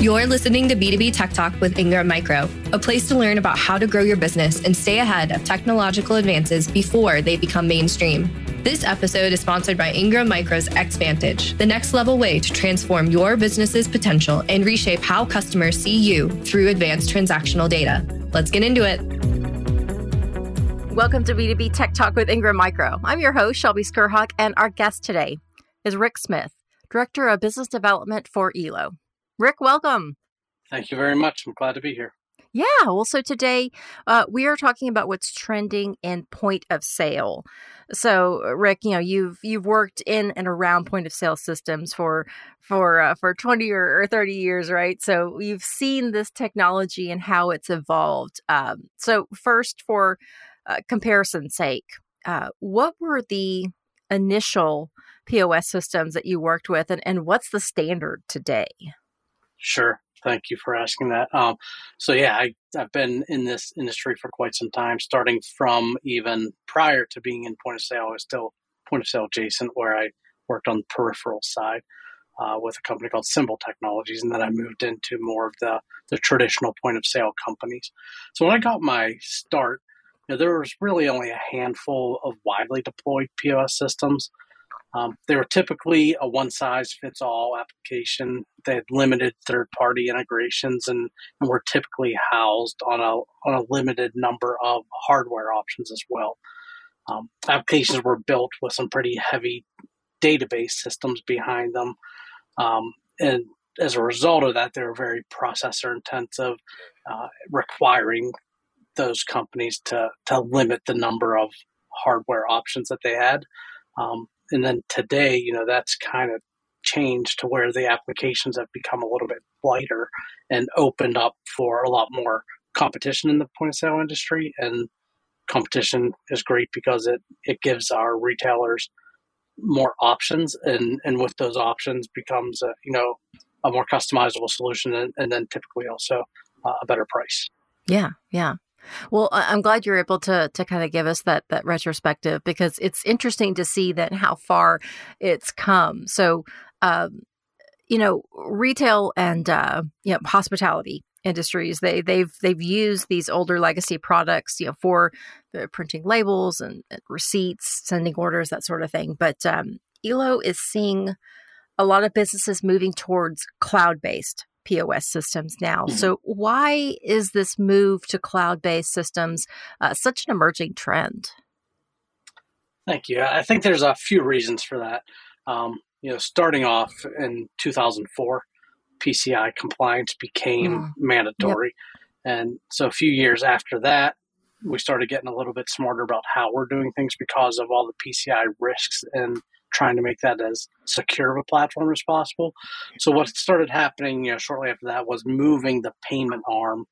You're listening to B2B Tech Talk with Ingram Micro, a place to learn about how to grow your business and stay ahead of technological advances before they become mainstream. This episode is sponsored by Ingram Micro's Xvantage, the next level way to transform your business's potential and reshape how customers see you through advanced transactional data. Let's get into it. Welcome to B2B Tech Talk with Ingram Micro. I'm your host, Shelby Skrhak, and our guest today is Rick Smith, Director of Business Development for Elo. Rick, welcome. Thank you very much. I'm glad to be here. Yeah. Well, so today we are talking about what's trending in point of sale. So, Rick, you know, you've worked in and around point of sale systems for 20 or 30 years, right? So you've seen this technology and how it's evolved. So first, for comparison's sake, what were the initial POS systems that you worked with, and what's the standard today? Sure. Thank you for asking that. I've been in this industry for quite some time, starting from even prior to being in point of sale. I was still point of sale adjacent, where I worked on the peripheral side with a company called Symbol Technologies. And then I moved into more of the traditional point of sale companies. So when I got my start, you know, there was really only a handful of widely deployed POS systems. They were typically a one-size-fits-all application. They had limited third-party integrations and were typically housed on a limited number of hardware options as well. Applications were built with some pretty heavy database systems behind them. And as a result of that, they were very processor-intensive, requiring those companies to limit the number of hardware options that they had. And then today, you know, that's kind of changed to where the applications have become a little bit lighter and opened up for a lot more competition in the point of sale industry. And competition is great because it gives our retailers more options, and with those options becomes a more customizable solution, and then typically also a better price. Yeah, yeah. Well, I'm glad you're able to kind of give us that retrospective, because it's interesting to see that how far it's come. So, retail and hospitality industries, they've used these older legacy products, you know, for printing labels and receipts, sending orders, that sort of thing. But Elo is seeing a lot of businesses moving towards cloud-based POS systems now. So why is this move to cloud-based systems such an emerging trend? Thank you. I think there's a few reasons for that. Starting off in 2004, PCI compliance became mandatory. Yep. And so a few years after that, we started getting a little bit smarter about how we're doing things because of all the PCI risks and trying to make that as secure of a platform as possible. So what started happening, shortly after that, was moving the payment arm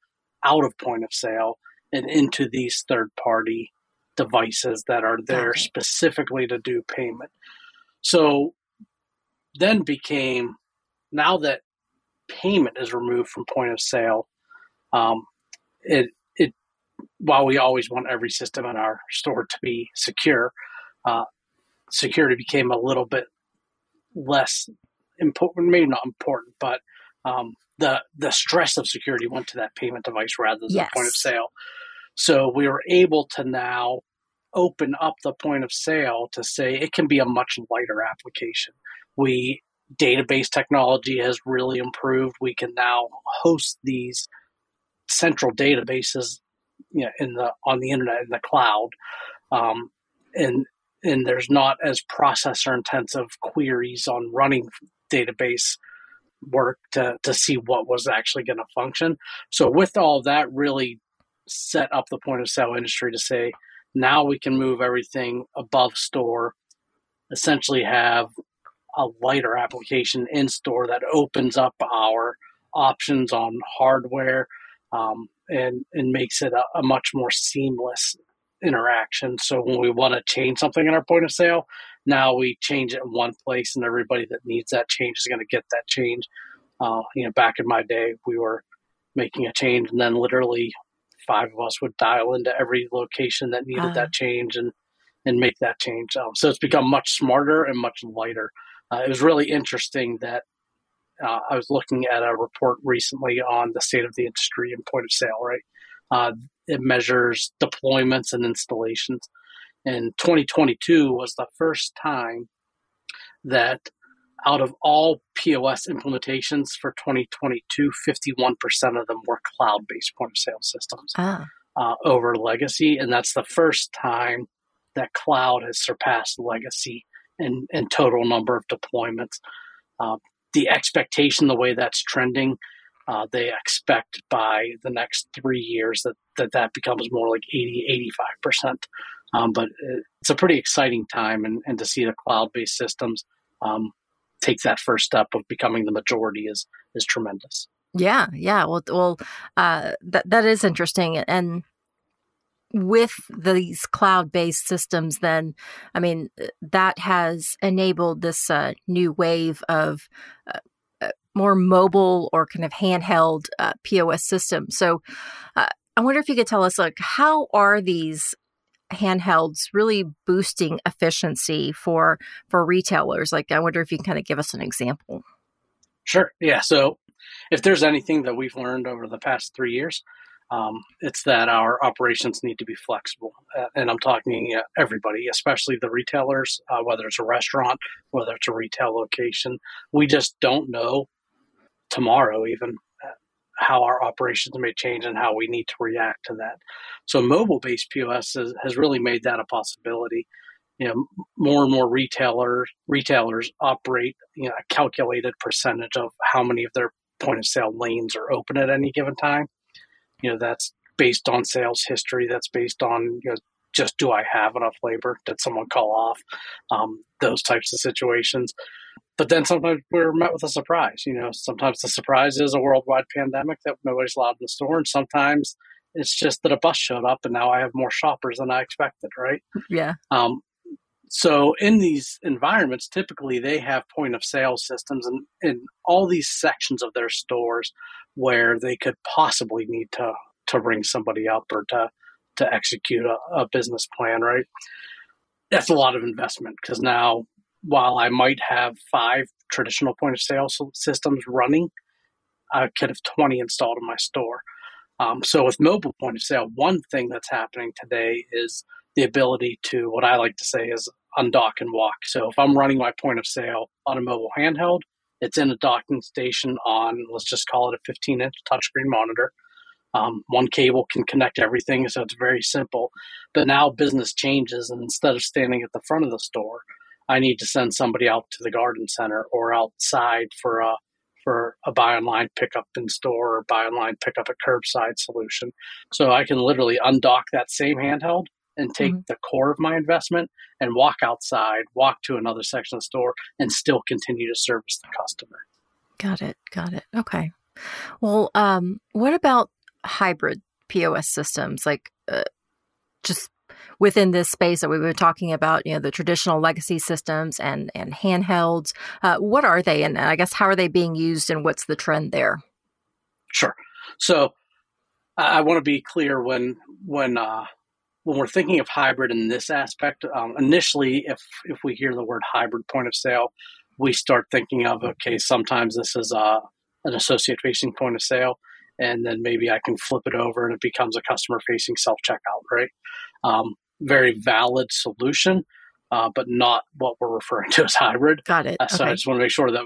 out of point of sale and into these third-party devices that are there specifically to do payment. So then became, now that payment is removed from point of sale, while we always want every system in our store to be secure, security became a little bit less important, maybe not important, but the stress of security went to that payment device rather than the point of sale. So we were able to now open up the point of sale to say it can be a much lighter application. Database technology has really improved. We can now host these central databases on the internet, in the cloud, and there's not as processor-intensive queries on running database work to see what was actually going to function. So with all that, really set up the point-of-sale industry to say, now we can move everything above store, essentially have a lighter application in store that opens up our options on hardware and makes it a much more seamless interaction. So when we want to change something in our point of sale, now we change it in one place, and everybody that needs that change is going to get that change. Back in my day, we were making a change, and then literally 5 of us would dial into every location that needed that change and make that change. So it's become much smarter and much lighter. It was really interesting that I was looking at a report recently on the state of the industry and point of sale, right? It measures deployments and installations. And 2022 was the first time that out of all POS implementations for 2022, 51% of them were cloud-based point of sale systems over legacy. And that's the first time that cloud has surpassed legacy in total number of deployments. The expectation, the way that's trending, they expect by the next 3 years that becomes more like 80, 85%. But it's a pretty exciting time, and to see the cloud-based systems take that first step of becoming the majority is tremendous. Yeah. Well, that is interesting. And with these cloud-based systems, then, I mean, that has enabled this new wave of more mobile or kind of handheld POS systems. So I wonder if you could tell us, like, how are these handhelds really boosting efficiency for retailers? Like, I wonder if you can kind of give us an example. Sure. Yeah. So if there's anything that we've learned over the past 3 years, it's that our operations need to be flexible. And I'm talking everybody, especially the retailers, whether it's a restaurant, whether it's a retail location. We just don't know tomorrow even how our operations may change and how we need to react to that. So mobile-based POS has really made that a possibility. You know, more and more retailers operate, you know, a calculated percentage of how many of their point-of-sale lanes are open at any given time. You know, that's based on sales history. That's based on, you know, just do I have enough labor? Did someone call off? Those types of situations. But then sometimes we're met with a surprise. You know, sometimes the surprise is a worldwide pandemic that nobody's allowed in the store. And sometimes it's just that a bus showed up and now I have more shoppers than I expected, right? Yeah. So in these environments, typically they have point of sale systems in all these sections of their stores where they could possibly need to ring somebody up or to execute a business plan, right? That's a lot of investment, because now, while I might have 5 traditional point-of-sale systems running, I could have 20 installed in my store. So with mobile point-of-sale, one thing that's happening today is the ability to, what I like to say is, undock and walk. So if I'm running my point-of-sale on a mobile handheld, it's in a docking station on, let's just call it a 15-inch touchscreen monitor. One cable can connect everything, so it's very simple. But now business changes, and instead of standing at the front of the store, I need to send somebody out to the garden center or outside for a buy online, pick up in store, or buy online, pick up at curbside solution. So I can literally undock that same handheld and take the core of my investment and walk outside, walk to another section of the store, and still continue to service the customer. Got it. Okay. Well, what about hybrid POS systems? Like just within this space that we were talking about, you know, the traditional legacy systems and handhelds, what are they? And I guess, how are they being used, and what's the trend there? Sure. So I want to be clear when we're thinking of hybrid in this aspect, initially, if we hear the word hybrid point of sale, we start thinking of, okay, sometimes this is an associate-facing point of sale, and then maybe I can flip it over and it becomes a customer-facing self-checkout, right? Very valid solution, but not what we're referring to as hybrid. Got it. So okay. I just want to make sure that,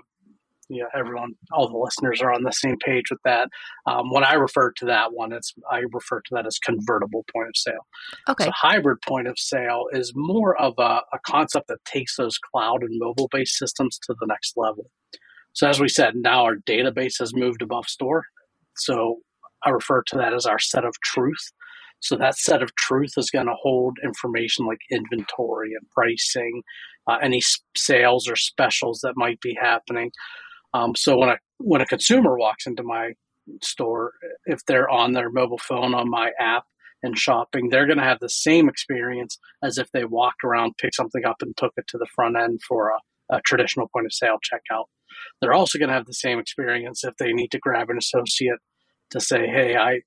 you know, everyone, all the listeners, are on the same page with that. When I refer to that one, I refer to that as convertible point of sale. Okay. So hybrid point of sale is more of a concept that takes those cloud and mobile-based systems to the next level. So as we said, now our database has moved above store. So I refer to that as our set of truth. So that set of truth is going to hold information like inventory and pricing, any sales or specials that might be happening. So when a consumer walks into my store, if they're on their mobile phone on my app and shopping, they're going to have the same experience as if they walked around, picked something up, and took it to the front end for a traditional point of sale checkout. They're also going to have the same experience if they need to grab an associate to say, hey,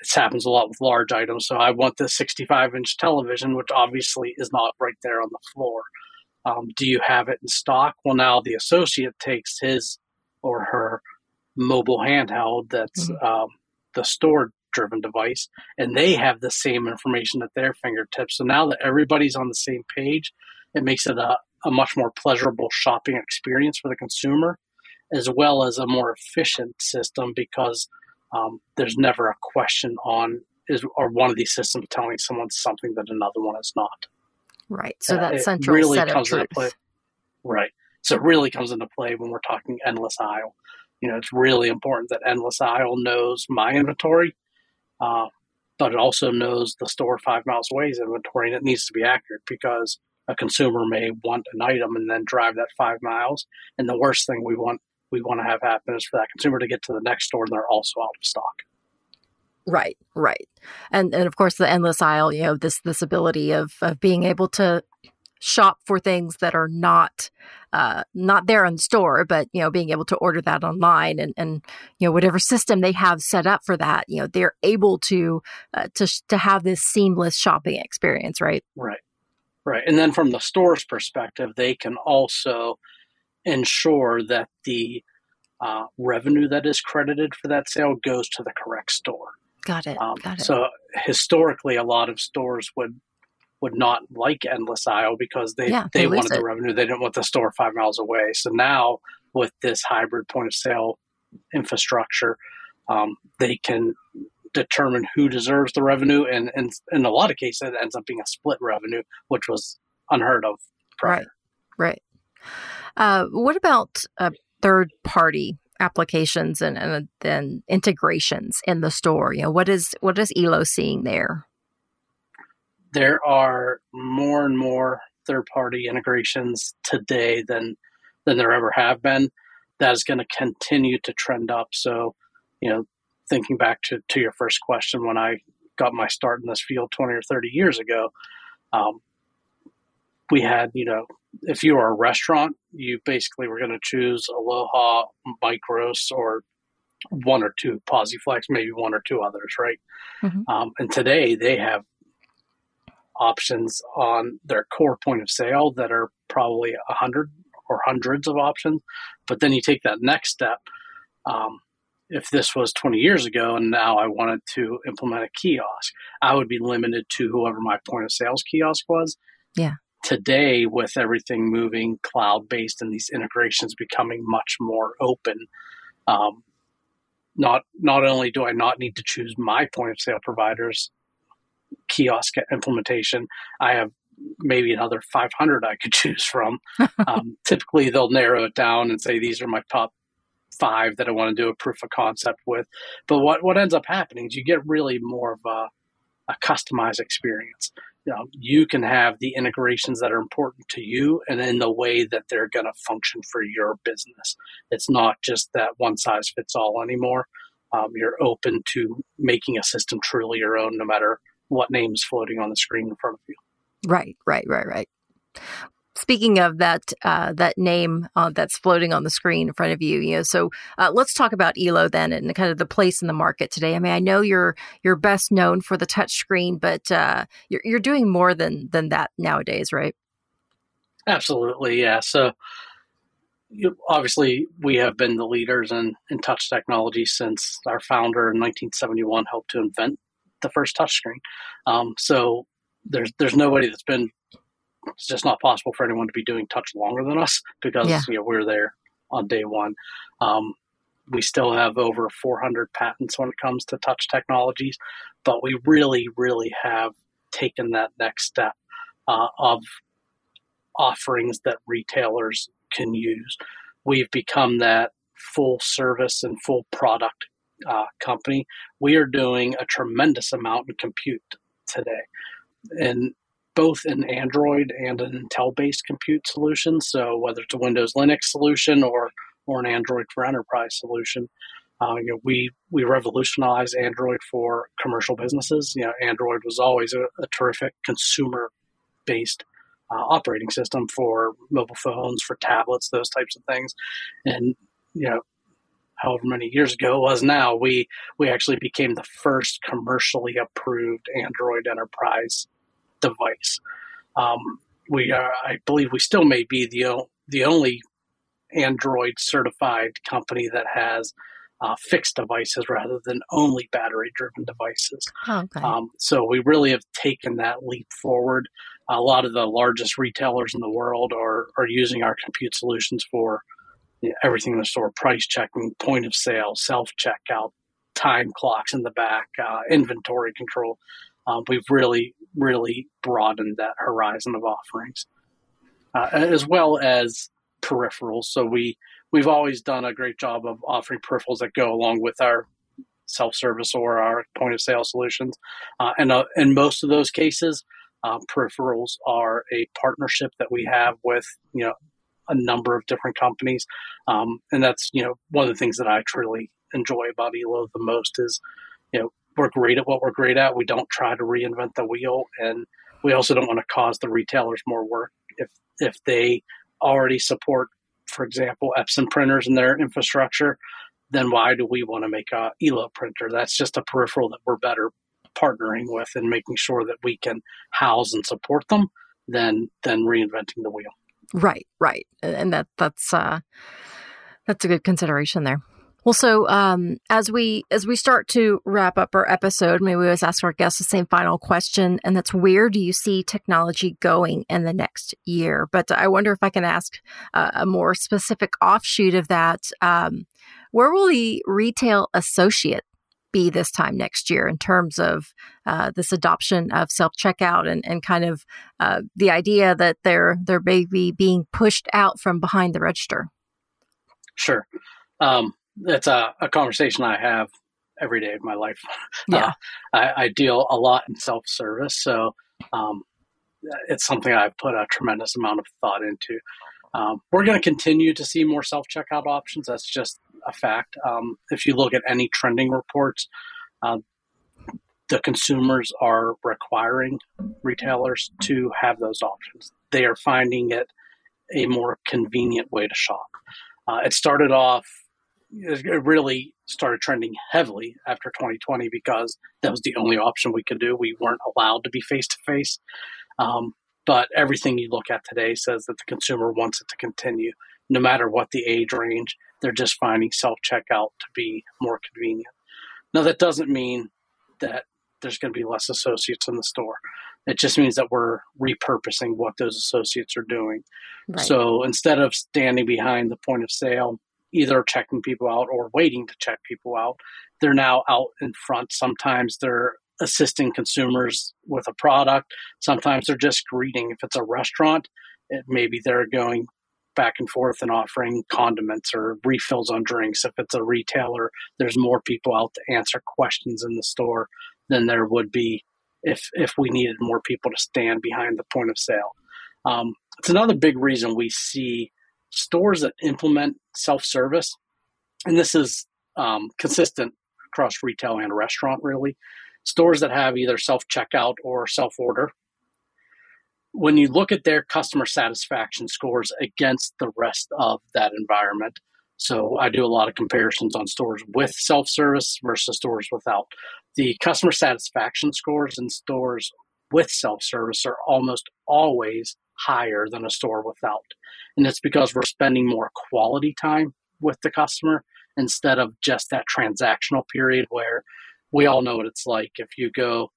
this happens a lot with large items, so I want this 65-inch television, which obviously is not right there on the floor. Do you have it in stock? Well, now the associate takes his or her mobile handheld that's the store-driven device, and they have the same information at their fingertips. So now that everybody's on the same page, it makes it a much more pleasurable shopping experience for the consumer, as well as a more efficient system, because there's never a question on, are one of these systems telling someone something that another one is not. Right. So that central really set comes of truth. Into play. Right. So it really comes into play when we're talking endless aisle. You know, it's really important that endless aisle knows my inventory, but it also knows the store 5 miles away's inventory, and it needs to be accurate, because a consumer may want an item and then drive that 5 miles. And the worst thing we want to have happen is for that consumer to get to the next store and they're also out of stock. Right, right. And of course, the endless aisle, you know, this ability of being able to shop for things that are not there in the store, but, you know, being able to order that online and, you know, whatever system they have set up for that, you know, they're able to have this seamless shopping experience, right? Right, right. And then from the store's perspective, they can also ensure that the revenue that is credited for that sale goes to the correct store. Got it. So historically, a lot of stores would not like endless aisle because they wanted the revenue. They didn't want the store 5 miles away. So now with this hybrid point of sale infrastructure, they can determine who deserves the revenue. And in a lot of cases, it ends up being a split revenue, which was unheard of prior. Right. What about third-party applications and integrations in the store? You know, what is Elo seeing there? There are more and more third-party integrations today than there ever have been. That is going to continue to trend up. So, you know, thinking back to your first question, when I got my start in this field 20 or 30 years ago, we had, you know, if you were a restaurant, you basically were going to choose Aloha, Micros, or one or two PosiFlex, maybe one or two others, right? Mm-hmm. And today they have options on their core point of sale that are probably 100 or hundreds of options. But then you take that next step. If this was 20 years ago and now I wanted to implement a kiosk, I would be limited to whoever my point of sales kiosk was. Yeah. Today, with everything moving cloud-based and these integrations becoming much more open, not only do I not need to choose my point-of-sale provider's kiosk implementation, I have maybe another 500 I could choose from. Typically, they'll narrow it down and say, these are my top 5 that I want to do a proof of concept with. But what ends up happening is you get really more of a customized experience. You can have the integrations that are important to you and in the way that they're going to function for your business. It's not just that one size fits all anymore. You're open to making a system truly your own, no matter what name's floating on the screen in front of you. Right. Speaking of that name that's floating on the screen in front of you, you know, so let's talk about Elo then and kind of the place in the market today. I mean, I know you're best known for the touchscreen, but you're doing more than that nowadays, right? Absolutely, yeah. So obviously, we have been the leaders in touch technology since our founder in 1971 helped to invent the first touchscreen. So there's nobody that's been. It's just not possible for anyone to be doing touch longer than us because you know, we're there on day one. We still have over 400 patents when it comes to touch technologies, but we really, really have taken that next step of offerings that retailers can use. We've become that full service and full product company. We are doing a tremendous amount in compute today. And both in Android and an Intel-based compute solution, so whether it's a Windows Linux solution or an Android for enterprise solution, you know, we revolutionized Android for commercial businesses. You know, Android was always a terrific consumer-based operating system for mobile phones, for tablets, those types of things. And you know, however many years ago it was now, we actually became the first commercially approved Android enterprise device. We are, I believe, we still may be the only Android certified company that has fixed devices rather than only battery-driven devices. Oh, okay. So we really have taken that leap forward. A lot of the largest retailers in the world are using our compute solutions for everything in the store: price checking, point of sale, self-checkout, time clocks in the back, inventory control. We've really, really broadened that horizon of offerings, as well as peripherals. So we've always done a great job of offering peripherals that go along with our self-service or our point-of-sale solutions. And in most of those cases, peripherals are a partnership that we have with, a number of different companies. And that's, one of the things that I truly enjoy about Elo the most is, we're great at what we're great at. We don't try to reinvent the wheel. And we also don't want to cause the retailers more work. If they already support, for example, Epson printers in their infrastructure, then why do we want to make a Elo printer? That's just a peripheral that we're better partnering with and making sure that we can house and support them than reinventing the wheel. Right. And that's a good consideration there. Well, so as we start to wrap up our episode, maybe we always ask our guests the same final question, and that's, where do you see technology going in the next year? But I wonder if I can ask a more specific offshoot of that. Where will the retail associate be this time next year in terms of this adoption of self-checkout and kind of the idea that they're maybe being pushed out from behind the register? Sure. That's a conversation I have every day of my life. Yeah. I deal a lot in self-service, so it's something I've put a tremendous amount of thought into. We're going to continue to see more self-checkout options. That's just a fact. If you look at any trending reports, the consumers are requiring retailers to have those options. They are finding it a more convenient way to shop. It really started trending heavily after 2020 because that was the only option we could do. We weren't allowed to be face-to-face. But everything you look at today says that the consumer wants it to continue. No matter what the age range, they're just finding self-checkout to be more convenient. Now, that doesn't mean that there's going to be less associates in the store. It just means that we're repurposing what those associates are doing. Right. So instead of standing behind the point of sale, either checking people out or waiting to check people out, they're now out in front. Sometimes they're assisting consumers with a product. Sometimes they're just greeting. If it's a restaurant, maybe they're going back and forth and offering condiments or refills on drinks. If it's a retailer, there's more people out to answer questions in the store than there would be if we needed more people to stand behind the point of sale. It's another big reason we see stores that implement self-service, and this is consistent across retail and restaurant really, stores that have either self-checkout or self-order, when you look at their customer satisfaction scores against the rest of that environment. So I do a lot of comparisons on stores with self-service versus stores without. The customer satisfaction scores in stores with self-service are almost always higher than a store without. And it's because we're spending more quality time with the customer instead of just that transactional period where we all know what it's like. If you go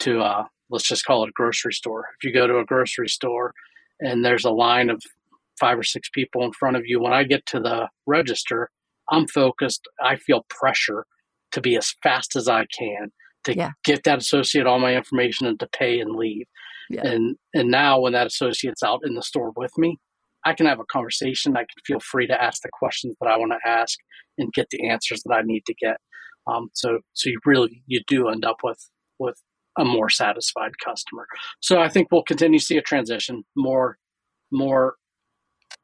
to let's just call it a grocery store. If you go to a grocery store and there's a line of 5 or 6 people in front of you, when I get to the register, I'm focused. I feel pressure to be as fast as I can to get that associate all my information and to pay and leave. Yeah. And now when that associate's out in the store with me, I can have a conversation. I can feel free to ask the questions that I want to ask and get the answers that I need to get. So you do end up with a more satisfied customer. So I think we'll continue to see a transition, more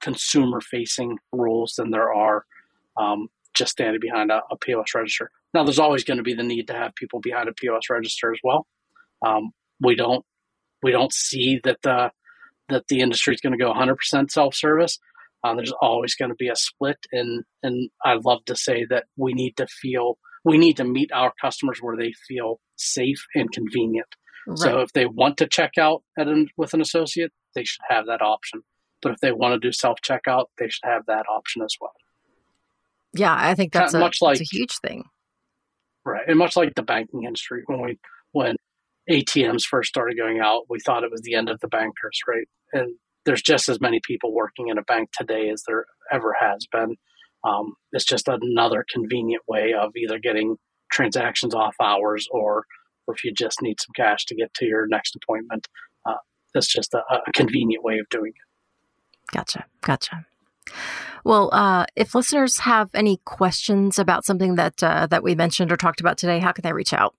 consumer-facing roles than there are just standing behind a POS register. Now, there's always going to be the need to have people behind a POS register as well. We don't see that the industry is going to go 100% self-service. There's always going to be a split, and I love to say that we need to meet our customers where they feel safe and convenient. Right. So if they want to check out with an associate, they should have that option. But if they want to do self-checkout, they should have that option as well. Yeah, I think that's a huge thing. Right. And much like the banking industry, when ATMs first started going out, we thought it was the end of the bankers, right? And there's just as many people working in a bank today as there ever has been. It's just another convenient way of either getting transactions off hours, or if you just need some cash to get to your next appointment, that's just a convenient way of doing it. Gotcha. Well, if listeners have any questions about something that we mentioned or talked about today, how can they reach out?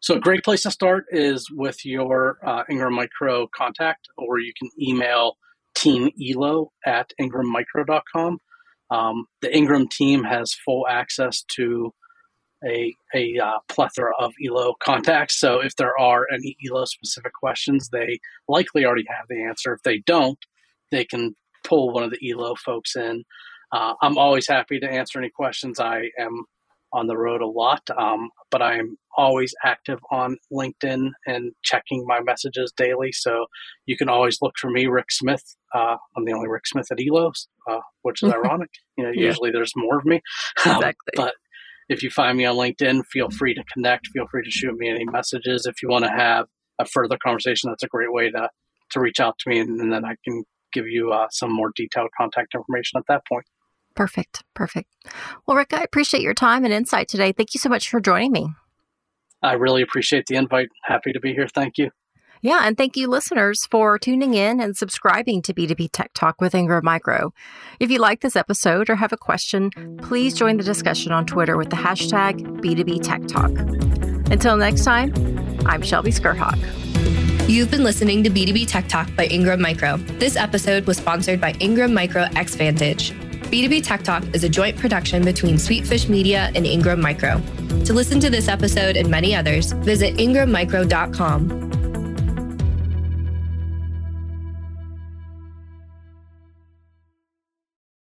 So a great place to start is with your Ingram Micro contact, or you can email teamelo@ingrammicro.com. The Ingram team has full access to a plethora of Elo contacts. So if there are any Elo-specific questions, they likely already have the answer. If they don't, they can pull one of the Elo folks in. I'm always happy to answer any questions. I am on the road a lot, but I'm always active on LinkedIn and checking my messages daily. So you can always look for me, Rick Smith. I'm the only Rick Smith at Elo, which is ironic. Usually there's more of me. Exactly. But if you find me on LinkedIn, feel free to connect. Feel free to shoot me any messages. If you want to have a further conversation, that's a great way to reach out to me, and then I can give you some more detailed contact information at that point. Perfect. Well, Rick, I appreciate your time and insight today. Thank you so much for joining me. I really appreciate the invite. Happy to be here. Thank you. Yeah, and thank you, listeners, for tuning in and subscribing to B2B Tech Talk with Ingram Micro. If you like this episode or have a question, please join the discussion on Twitter with the hashtag B2B Tech Talk. Until next time, I'm Shelby Skrhak. You've been listening to B2B Tech Talk by Ingram Micro. This episode was sponsored by Ingram Micro Xvantage. B2B Tech Talk is a joint production between Sweetfish Media and Ingram Micro. To listen to this episode and many others, visit ingrammicro.com.